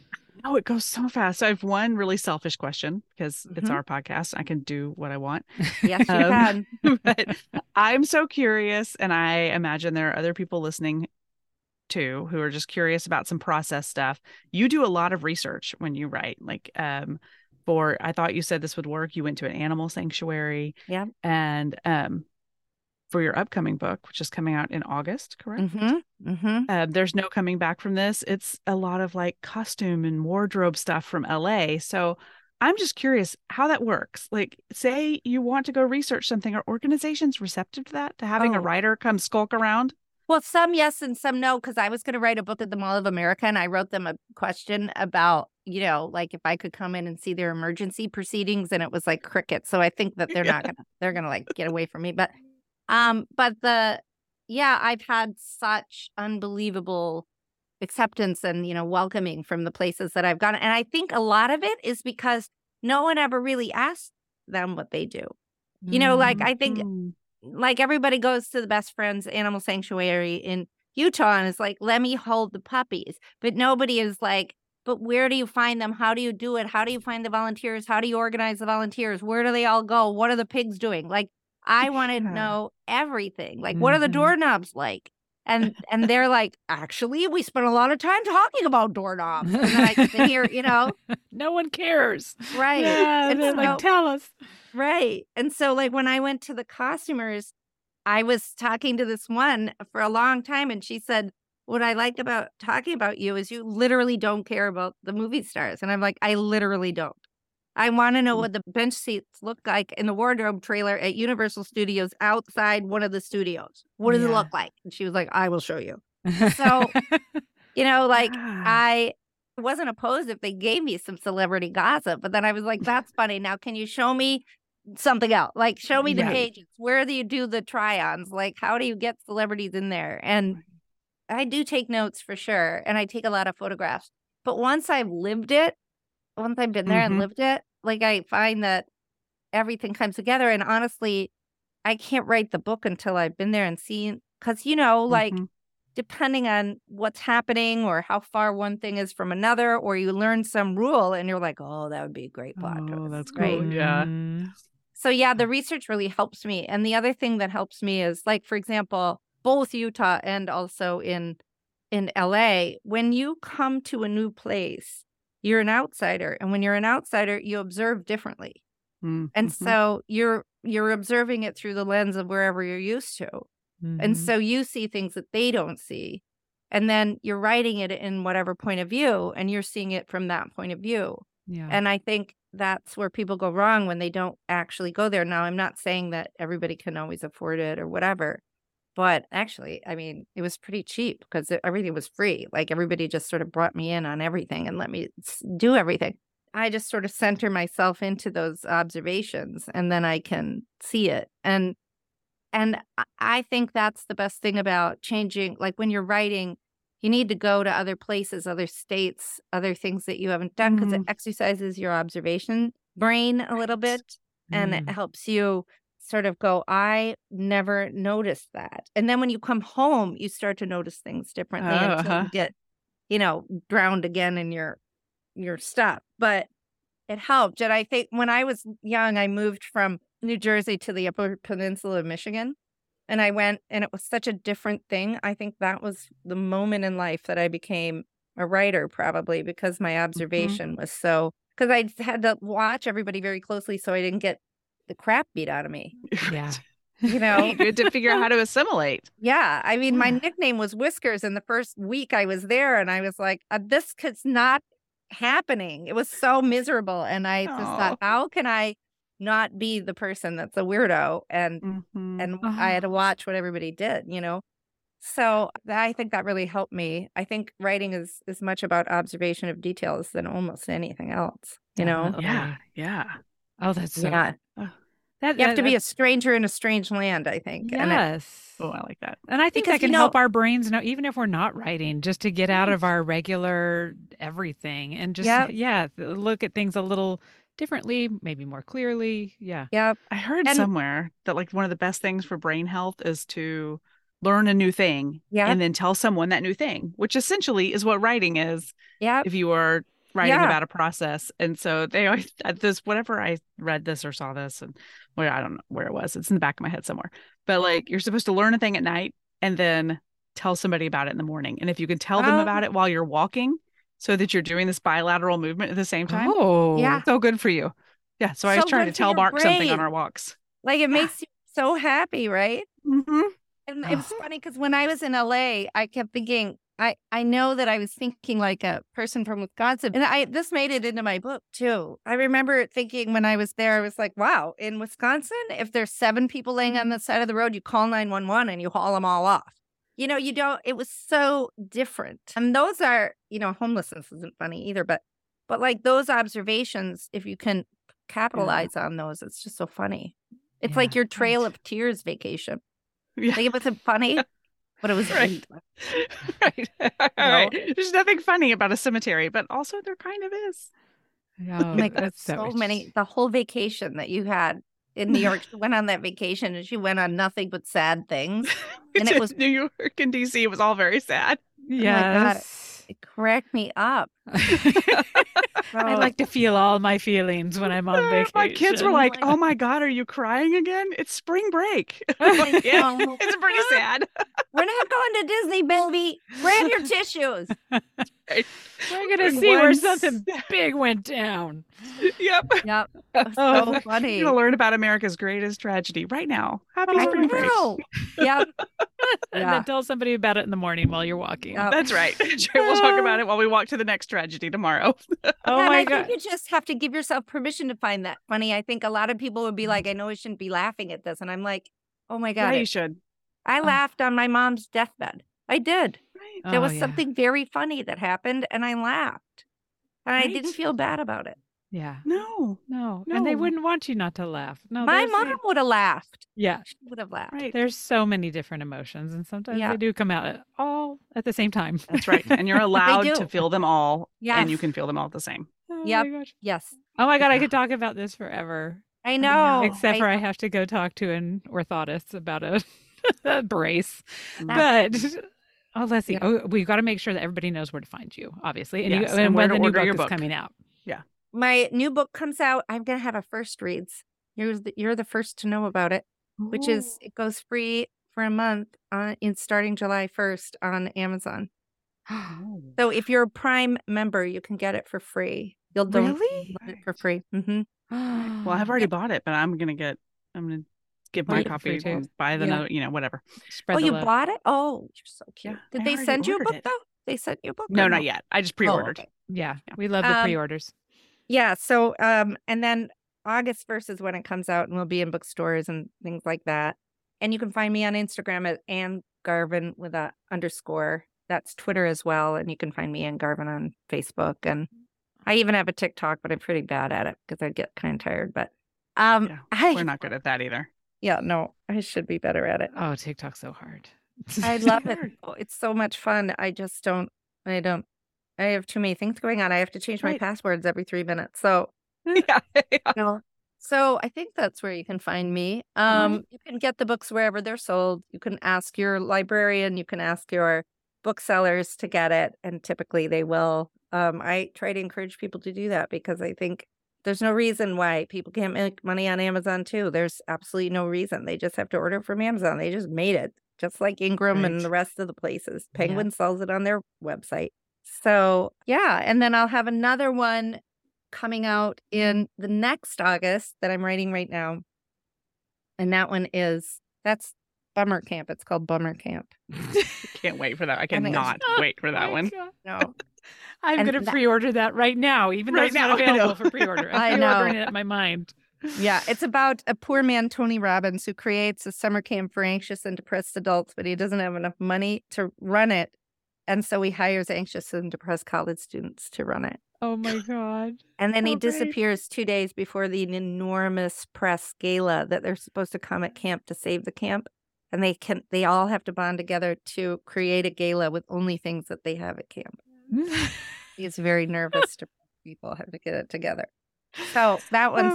Oh, it goes so fast. So I have one really selfish question because it's our podcast. I can do what I want. Yes, you can. But I'm so curious. And I imagine there are other people listening too who are just curious about some process stuff. You do a lot of research when you write, like, for, I thought you said this would work. You went to an animal sanctuary. Yeah. And, for your upcoming book, which is coming out in August, correct? There's No Coming Back from This. It's a lot of like costume and wardrobe stuff from LA. So I'm just curious how that works. Like, say you want to go research something, are organizations receptive to that, to having a writer come skulk around? Well, some yes and some no, because I was going to write a book at the Mall of America, and I wrote them a question about, you know, like if I could come in and see their emergency proceedings, and it was like cricket. So I think that they're not going to, they're going to like get away from me. But the, I've had such unbelievable acceptance and, you know, welcoming from the places that I've gone. And I think a lot of it is because no one ever really asked them what they do. You know, like, I think like everybody goes to the Best Friends Animal Sanctuary in Utah and is like, let me hold the puppies. But nobody is like, but where do you find them? How do you do it? How do you find the volunteers? How do you organize the volunteers? Where do they all go? What are the pigs doing? Like, I wanted to know everything. Like, what are the doorknobs like? And they're like, actually, we spent a lot of time talking about doorknobs. And then I can hear, you know. No one cares. Right. Yeah, and so, like, tell us. Right. And so, like, when I went to the costumers, I was talking to this one for a long time. And she said, what I like about talking about you is you literally don't care about the movie stars. And I'm like, I literally don't. I want to know what the bench seats look like in the wardrobe trailer at Universal Studios outside one of the studios. What does it look like? And she was like, I will show you. So, you know, like I wasn't opposed if they gave me some celebrity gossip, but then I was like, that's funny. Now, can you show me something else? Like, show me the pages. Where do you do the try-ons? Like, how do you get celebrities in there? And I do take notes for sure. And I take a lot of photographs. But once I've lived it, once I've been there and lived it, like I find that everything comes together. And honestly, I can't write the book until I've been there and seen, because, you know, like depending on what's happening or how far one thing is from another, or you learn some rule and you're like, oh, that would be a great plot twist. Oh, that's cool. Right? Yeah. So yeah, the research really helps me. And the other thing that helps me is, like, for example, both Utah and also in LA, when you come to a new place, you're an outsider. And when you're an outsider, you observe differently. And so you're observing it through the lens of wherever you're used to. And so you see things that they don't see. And then you're writing it in whatever point of view, and you're seeing it from that point of view. Yeah. And I think that's where people go wrong when they don't actually go there. Now, I'm not saying that everybody can always afford it or whatever. But actually, I mean, it was pretty cheap because everything was free. Like, everybody just sort of brought me in on everything and let me do everything. I just sort of center myself into those observations, and then I can see it. And I think that's the best thing about changing. Like, when you're writing, you need to go to other places, other states, other things that you haven't done, because it exercises your observation brain a little bit, and it helps you sort of go, I never noticed that. And then when you come home, you start to notice things differently until you get, you know, drowned again in your stuff. But it helped. And I think when I was young, I moved from New Jersey to the Upper Peninsula of Michigan. And I went, and it was such a different thing. I think that was the moment in life that I became a writer, probably, because my observation was so, because I had to watch everybody very closely so I didn't get the crap beat out of me. Yeah. You know, you had to figure out how to assimilate. Yeah. I mean, my nickname was Whiskers in the first week I was there. And I was like, this is not happening. It was so miserable. And I just thought, how can I not be the person that's a weirdo? And I had to watch what everybody did, you know? So I think that really helped me. I think writing is as much about observation of details than almost anything else, you know? Yeah. Yeah. Oh, that's so You have to be a stranger in a strange land, I think. Yes. And I like that. And I think that can help our brains know, even if we're not writing, just to get out of our regular everything and just, look at things a little differently, maybe more clearly. Yeah. Yep. I heard somewhere that like one of the best things for brain health is to learn a new thing and then tell someone that new thing, which essentially is what writing is. Yeah. If you are writing about a process. And so they always, whenever I read this or saw this, and well, I don't know where it was, it's in the back of my head somewhere, but like you're supposed to learn a thing at night and then tell somebody about it in the morning. And if you can tell them about it while you're walking so that you're doing this bilateral movement at the same time. Oh, yeah. So good for you. Yeah. So I was trying to tell Mark something on our walks. Like it makes you so happy, right? Mm-hmm. And it was funny because when I was in LA, I kept thinking, I know that I was thinking like a person from Wisconsin. And this made it into my book, too. I remember thinking when I was there, I was like, wow, in Wisconsin, if there's 7 people laying on the side of the road, you call 911 and you haul them all off. You know, you don't. It was so different. And those are, you know, homelessness isn't funny either. But like those observations, if you can capitalize on those, it's just so funny. It's like your Trail of Tears vacation. Yeah. Like it wasn't funny, but it was right. Right. Right. There's nothing funny about a cemetery, but also there kind of is. No, like that's so many. The whole vacation that you had in New York, she went on that vacation and she went on nothing but sad things. And it was New York and DC. It was all very sad. Yes. Oh my God, it cracked me up. I like to feel all my feelings when I'm on vacation. My kids were like, oh my God, are you crying again? It's spring break. Like, yeah, it's pretty sad. We're not going to Disney, baby. Grab your tissues. We're going to see where something big went down. Yep. So funny. You're going to learn about America's greatest tragedy right now. Happy spring break. Yep. And then tell somebody about it in the morning while you're walking. Yep. That's right. We'll talk about it while we walk to the next tragedy tomorrow. Oh my God. I think you just have to give yourself permission to find that funny. I think a lot of people would be like, I know I shouldn't be laughing at this. And I'm like, oh my God. Yeah, you should. I laughed on my mom's deathbed. I did. Right. There was something very funny that happened and I laughed. And I didn't feel bad about it. Yeah. No. And they wouldn't want you not to laugh. No, my mom would have laughed. Yeah. She would have laughed. Right. There's so many different emotions and sometimes they do come out all at the same time. That's right. And you're allowed to feel them all and you can feel them all the same. Oh my gosh. Yes. Oh my God. I could talk about this forever. I know. Except I have to go talk to an orthotist about a brace. But... Oh, let's see. Yeah. Oh, we've got to make sure that everybody knows where to find you, obviously. And, and when the new book is coming out. Yeah. My new book comes out. I'm going to have a first reads. You're the first to know about it, which is it goes free for a month starting July 1st on Amazon. Oh. So if you're a Prime member, you can get it for free. You'll really? Get it for free. Mm-hmm. Well, I've already bought it, but I'm going to give my copy and buy the note, whatever. Bought it? Oh, you're so cute. Yeah, Did they send you a book though? They sent you a book? No, not yet. I just pre-ordered. Oh, okay. Yeah. We love the pre-orders. Yeah. So, and then August 1st is when it comes out and we'll be in bookstores and things like that. And you can find me on Instagram at Anne Garvin with a _ That's Twitter as well. And you can find me Anne Garvin on Facebook. And I even have a TikTok, but I'm pretty bad at it because I get kind of tired, but, we're not good at that either. Yeah, no, I should be better at it. Oh, TikTok's so hard. I love it. Oh, it's so much fun. I just don't. I have too many things going on. I have to change my passwords every 3 minutes. So, So I think that's where you can find me. You can get the books wherever they're sold. You can ask your librarian. You can ask your booksellers to get it, and typically they will. I try to encourage people to do that because I think. There's no reason why people can't make money on Amazon, too. There's absolutely no reason. They just have to order from Amazon. They just made it, just like Ingram and the rest of the places. Penguin sells it on their website. So, and then I'll have another one coming out in the next August that I'm writing right now. And that's Bummer Camp. It's called Bummer Camp. Can't wait for that. I cannot wait for that one. God. No. I'm going to pre-order that right now, even though it's not available for pre-order. I'm pre-ordering it in my mind. Yeah, it's about a poor man, Tony Robbins, who creates a summer camp for anxious and depressed adults, but he doesn't have enough money to run it. And so he hires anxious and depressed college students to run it. Oh my God. And then he disappears 2 days before the enormous press gala that they're supposed to come at camp to save the camp. And they all have to bond together to create a gala with only things that they have at camp. He's very nervous to people have to get it together. So that one's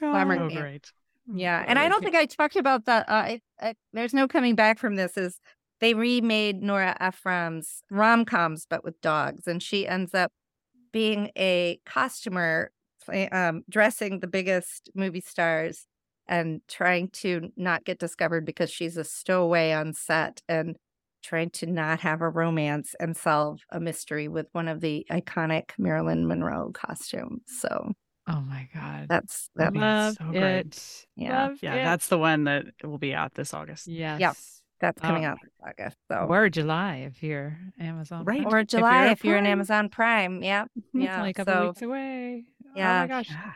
Bummer Camp. Great. Yeah. And I don't think I talked about that. There's No Coming Back from This is they remade Nora Ephron's rom-coms, but with dogs. And she ends up being a costumer, dressing the biggest movie stars and trying to not get discovered because she's a stowaway on set and trying to not have a romance and solve a mystery with one of the iconic Marilyn Monroe costumes. So, oh my God, that's so great. Yeah. Yeah, that's the one that will be out this August. Yes. Yeah. That's coming out this August. So. Or July if you're Amazon Prime. Right. Or July if you're an Amazon Prime. Yeah. Yeah. Only a couple weeks away. Yeah. Oh my gosh. Yeah.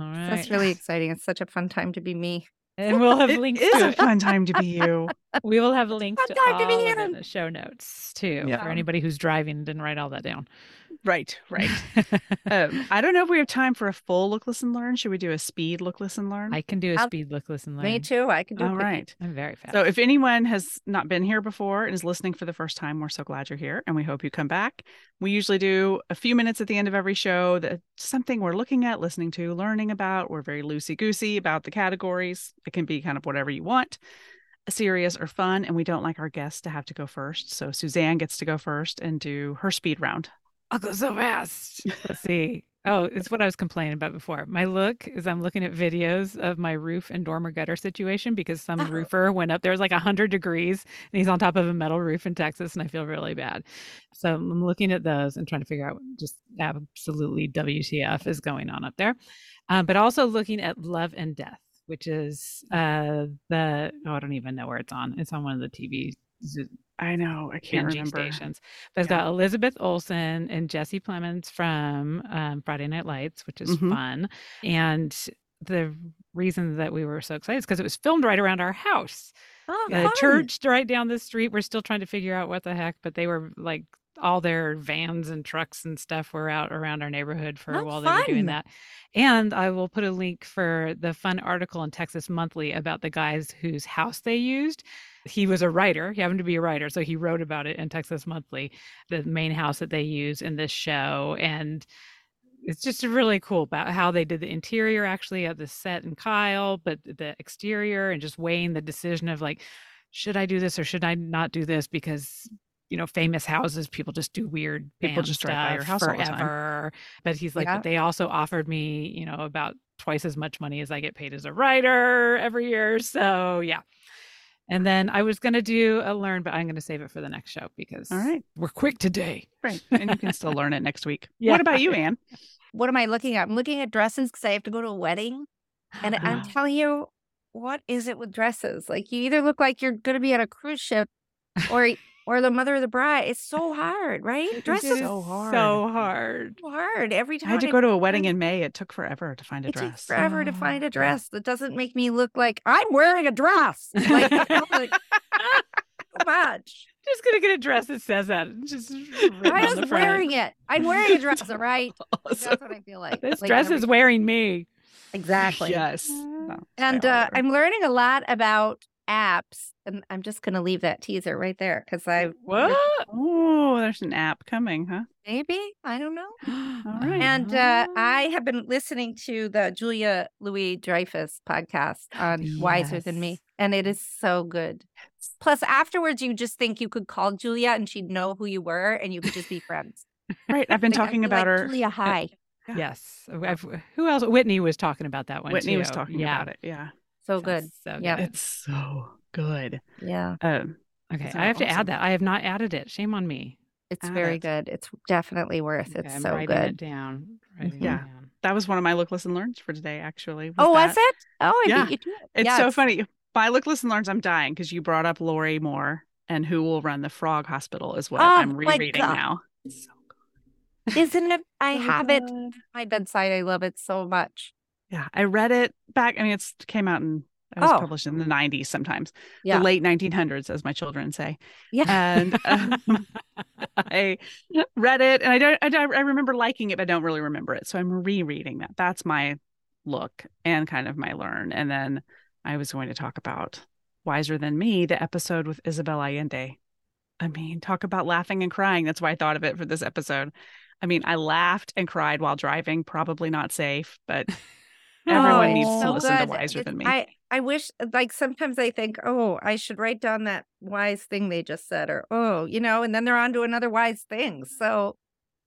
All right. That's really exciting. It's such a fun time to be me. And we'll have links to it. It is a fun time to be you. We will have links to all in the show notes, too, for anybody who's driving and didn't write all that down. Right. I don't know if we have time for a full look, listen, learn. Should we do a speed look, listen, learn? I can do a speed look, listen, learn. Me too. I can do all right. I'm very fast. So if anyone has not been here before and is listening for the first time, we're so glad you're here and we hope you come back. We usually do a few minutes at the end of every show that something we're looking at, listening to, learning about. We're very loosey-goosey about the categories. It can be kind of whatever you want, serious or fun. And we don't like our guests to have to go first. So Suzanne gets to go first and do her speed round. I'll go so fast. Let's see. Oh, it's what I was complaining about before. My look is I'm looking at videos of my roof and dormer gutter situation because some roofer went up there. It was like 100 degrees and he's on top of a metal roof in Texas and I feel really bad. So I'm looking at those and trying to figure out just absolutely WTF is going on up there. But also looking at Love and Death, which is I don't even know where it's on. It's on one of the TV I can't remember stations. But it's got Elizabeth Olson and Jesse Plemons from Friday Night Lights, which is fun. And the reason that we were so excited is because it was filmed right around our house. Oh, the church right down the street. We're still trying to figure out what the heck, but they were like all their vans and trucks and stuff were out around our neighborhood while they were doing that. And I will put a link for the fun article in Texas Monthly about the guys whose house they used. He was a writer. He happened to be a writer. So he wrote about it in Texas Monthly, the main house that they use in this show. And it's just really cool about how they did the interior actually of the set and Kyle, but the exterior and just weighing the decision of like, should I do this or should I not do this? Because, you know, famous houses, people just do weird stuff drive by your house forever. All the time. But he's like, but they also offered me, you know, about twice as much money as I get paid as a writer every year. So yeah. And then I was going to do a learn, but I'm going to save it for the next show because we're quick today. Right. And you can still learn it next week. Yeah. What about you, Anne? What am I looking at? I'm looking at dresses because I have to go to a wedding. And I'm telling you, what is it with dresses? Like you either look like you're going to be on a cruise ship or the mother of the bride. It's so hard, right? Dresses so hard. Every time I had to go to a wedding in May, it took forever to find a dress. It took forever to find a dress that doesn't make me look like I'm wearing a dress. Like, so much. Just gonna get a dress that says that. Just I was wearing it. I'm wearing a dress, all right? Awesome. That's what I feel like. This dress is wearing me. Exactly. Yes. And I'm learning a lot about apps, and I'm just going to leave that teaser right there because there's an app coming, huh? Maybe, I don't know. All right. And I have been listening to the Julia Louis-Dreyfus podcast on Wiser Than Me, and it is so good. Plus, afterwards, you just think you could call Julia and she'd know who you were, and you could just be friends. Right. I've been talking about her. Julia, hi. Yeah. Yes. Who else? Whitney was talking about that one. Whitney was talking about it. Yeah. So good. So yeah. It's so good. Yeah. Okay. I have to add that. I have not added it. Shame on me. It's very good. It's definitely worth it. It's so good. Writing it down. That was one of my look, listen, learns for today, actually. Was it? Oh, I beat you to it. It's so funny. By look, listen, learns, I'm dying because you brought up Laurie Moore and Who Will Run the Frog Hospital is what I'm rereading now. It's so good. Isn't it? I have it at my bedside. I love it so much. Yeah, I read it back. I mean, it came out and it was published in the 90s sometimes. Yeah. The late 1900s, as my children say. Yeah. And I read it and I remember liking it, but I don't really remember it. So I'm rereading that. That's my look and kind of my learn. And then I was going to talk about Wiser Than Me, the episode with Isabel Allende. I mean, talk about laughing and crying. That's why I thought of it for this episode. I mean, I laughed and cried while driving, probably not safe, but everyone needs to listen to Wiser Than Me. I wish, like, sometimes I think, oh, I should write down that wise thing they just said, or, oh, you know, and then they're on to another wise thing. So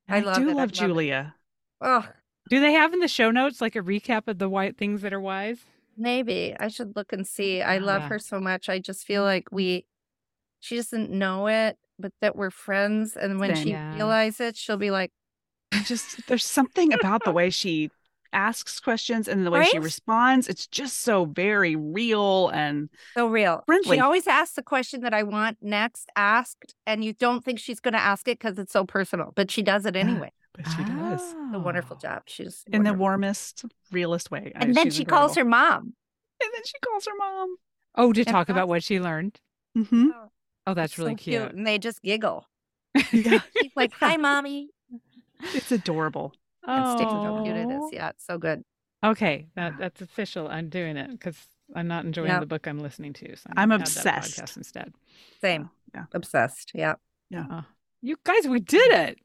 I love it. I do love Julia. Oh, do they have in the show notes, like a recap of the things that are wise? Maybe I should look and see. I love her so much. I just feel like she doesn't know it, but that we're friends. And when she realizes it, she'll be like, there's something about the way she asks questions and the way she responds. It's just so very real and so real. Friendly. She always asks the question that I want next asked. And you don't think she's going to ask it because it's so personal, but she does it anyway. But she does. A wonderful job. She's in the warmest, realest way. And then she calls her mom. Oh, to talk about what she learned. Mm-hmm. Oh, that's really cute. And they just giggle. Yeah. She's like, hi, mommy. It's adorable. And stick with how cute it is. Yeah, it's so good. Okay, that's official. I'm doing it because I'm not enjoying the book I'm listening to. So I'm obsessed. Podcast instead. Same. Yeah. Obsessed. Yeah. Yeah. You guys, we did it.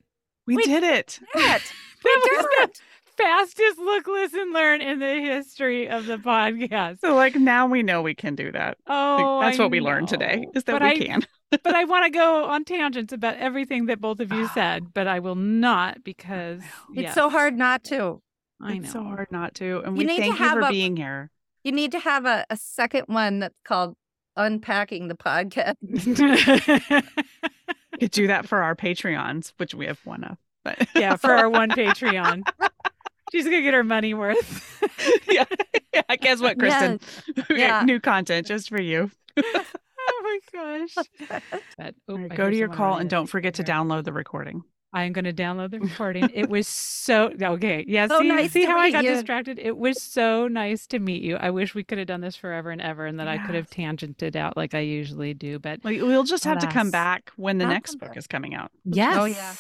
We did it. That was the fastest look, listen, learn in the history of the podcast. So, like, now we know we can do that. Oh, like, that's what we learned today is that we can. But I want to go on tangents about everything that both of you said, but I will not because it's so hard not to. I know. It's so hard not to. And we thank you for being here. You need to have a second one that's called Unpacking the Podcast. We could do that for our Patreons, which we have one of. But yeah, for our one Patreon. She's going to get her money worth. Yeah. Guess what, Kristen? Yes. Yeah. New content just for you. Oh my gosh. But, go to your call and don't forget to download the recording. I am going to download the recording. It was so okay. Yeah, so see how I got distracted? It was so nice to meet you. I wish we could have done this forever and ever and that I could have tangented out like I usually do. But we'll just have to come back when the next book is coming out. Yes. Oh, yeah.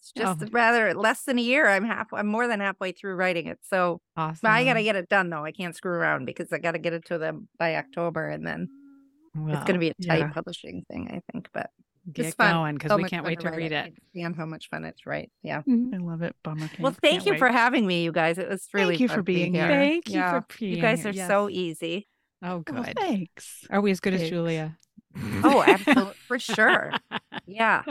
It's just rather less than a year. I'm more than halfway through writing it. So awesome. I got to get it done, though. I can't screw around because I got to get it to them by October. And then it's going to be a tight publishing thing, I think. But get going because we can't wait to read it. And how much fun it's right. Yeah. I love it. Bummer Camp. Well, thank you for having me, you guys. It was really fun. Thank you for being here. Thank you for being here. You guys are so easy. Oh, good. Well, thanks. Are we as good as Julia? Oh, absolutely. For sure. Yeah.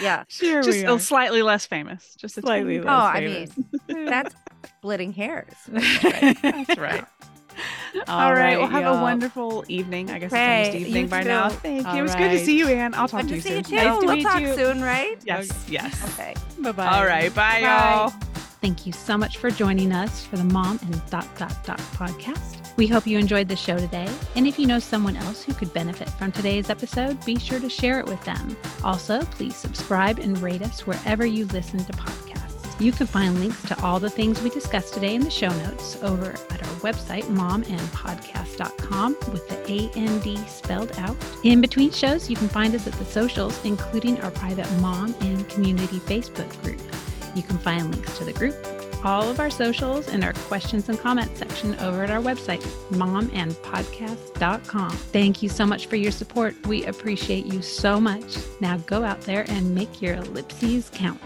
Yeah. Sure. Just slightly less famous. Just slightly less famous. I mean, that's splitting hairs. That's right. All right. Well, have a wonderful evening. I guess it's almost evening by now. Thank you. It was good to see you, Anne. I'll talk to you soon. Nice to meet you. We'll talk soon, right? Yes. Okay. Bye-bye. All right. Bye, y'all. Thank you so much for joining us for the Mom and ... podcast. We hope you enjoyed the show today. And if you know someone else who could benefit from today's episode, be sure to share it with them. Also, please subscribe and rate us wherever you listen to podcasts. You can find links to all the things we discussed today in the show notes over at our website, momandpodcast.com, with the A-N-D spelled out. In between shows, you can find us at the socials, including our private Mom and Community Facebook group. You can find links to the group, all of our socials, and our questions and comments section over at our website, momandpodcast.com. Thank you so much for your support. We appreciate you so much. Now go out there and make your ellipses count.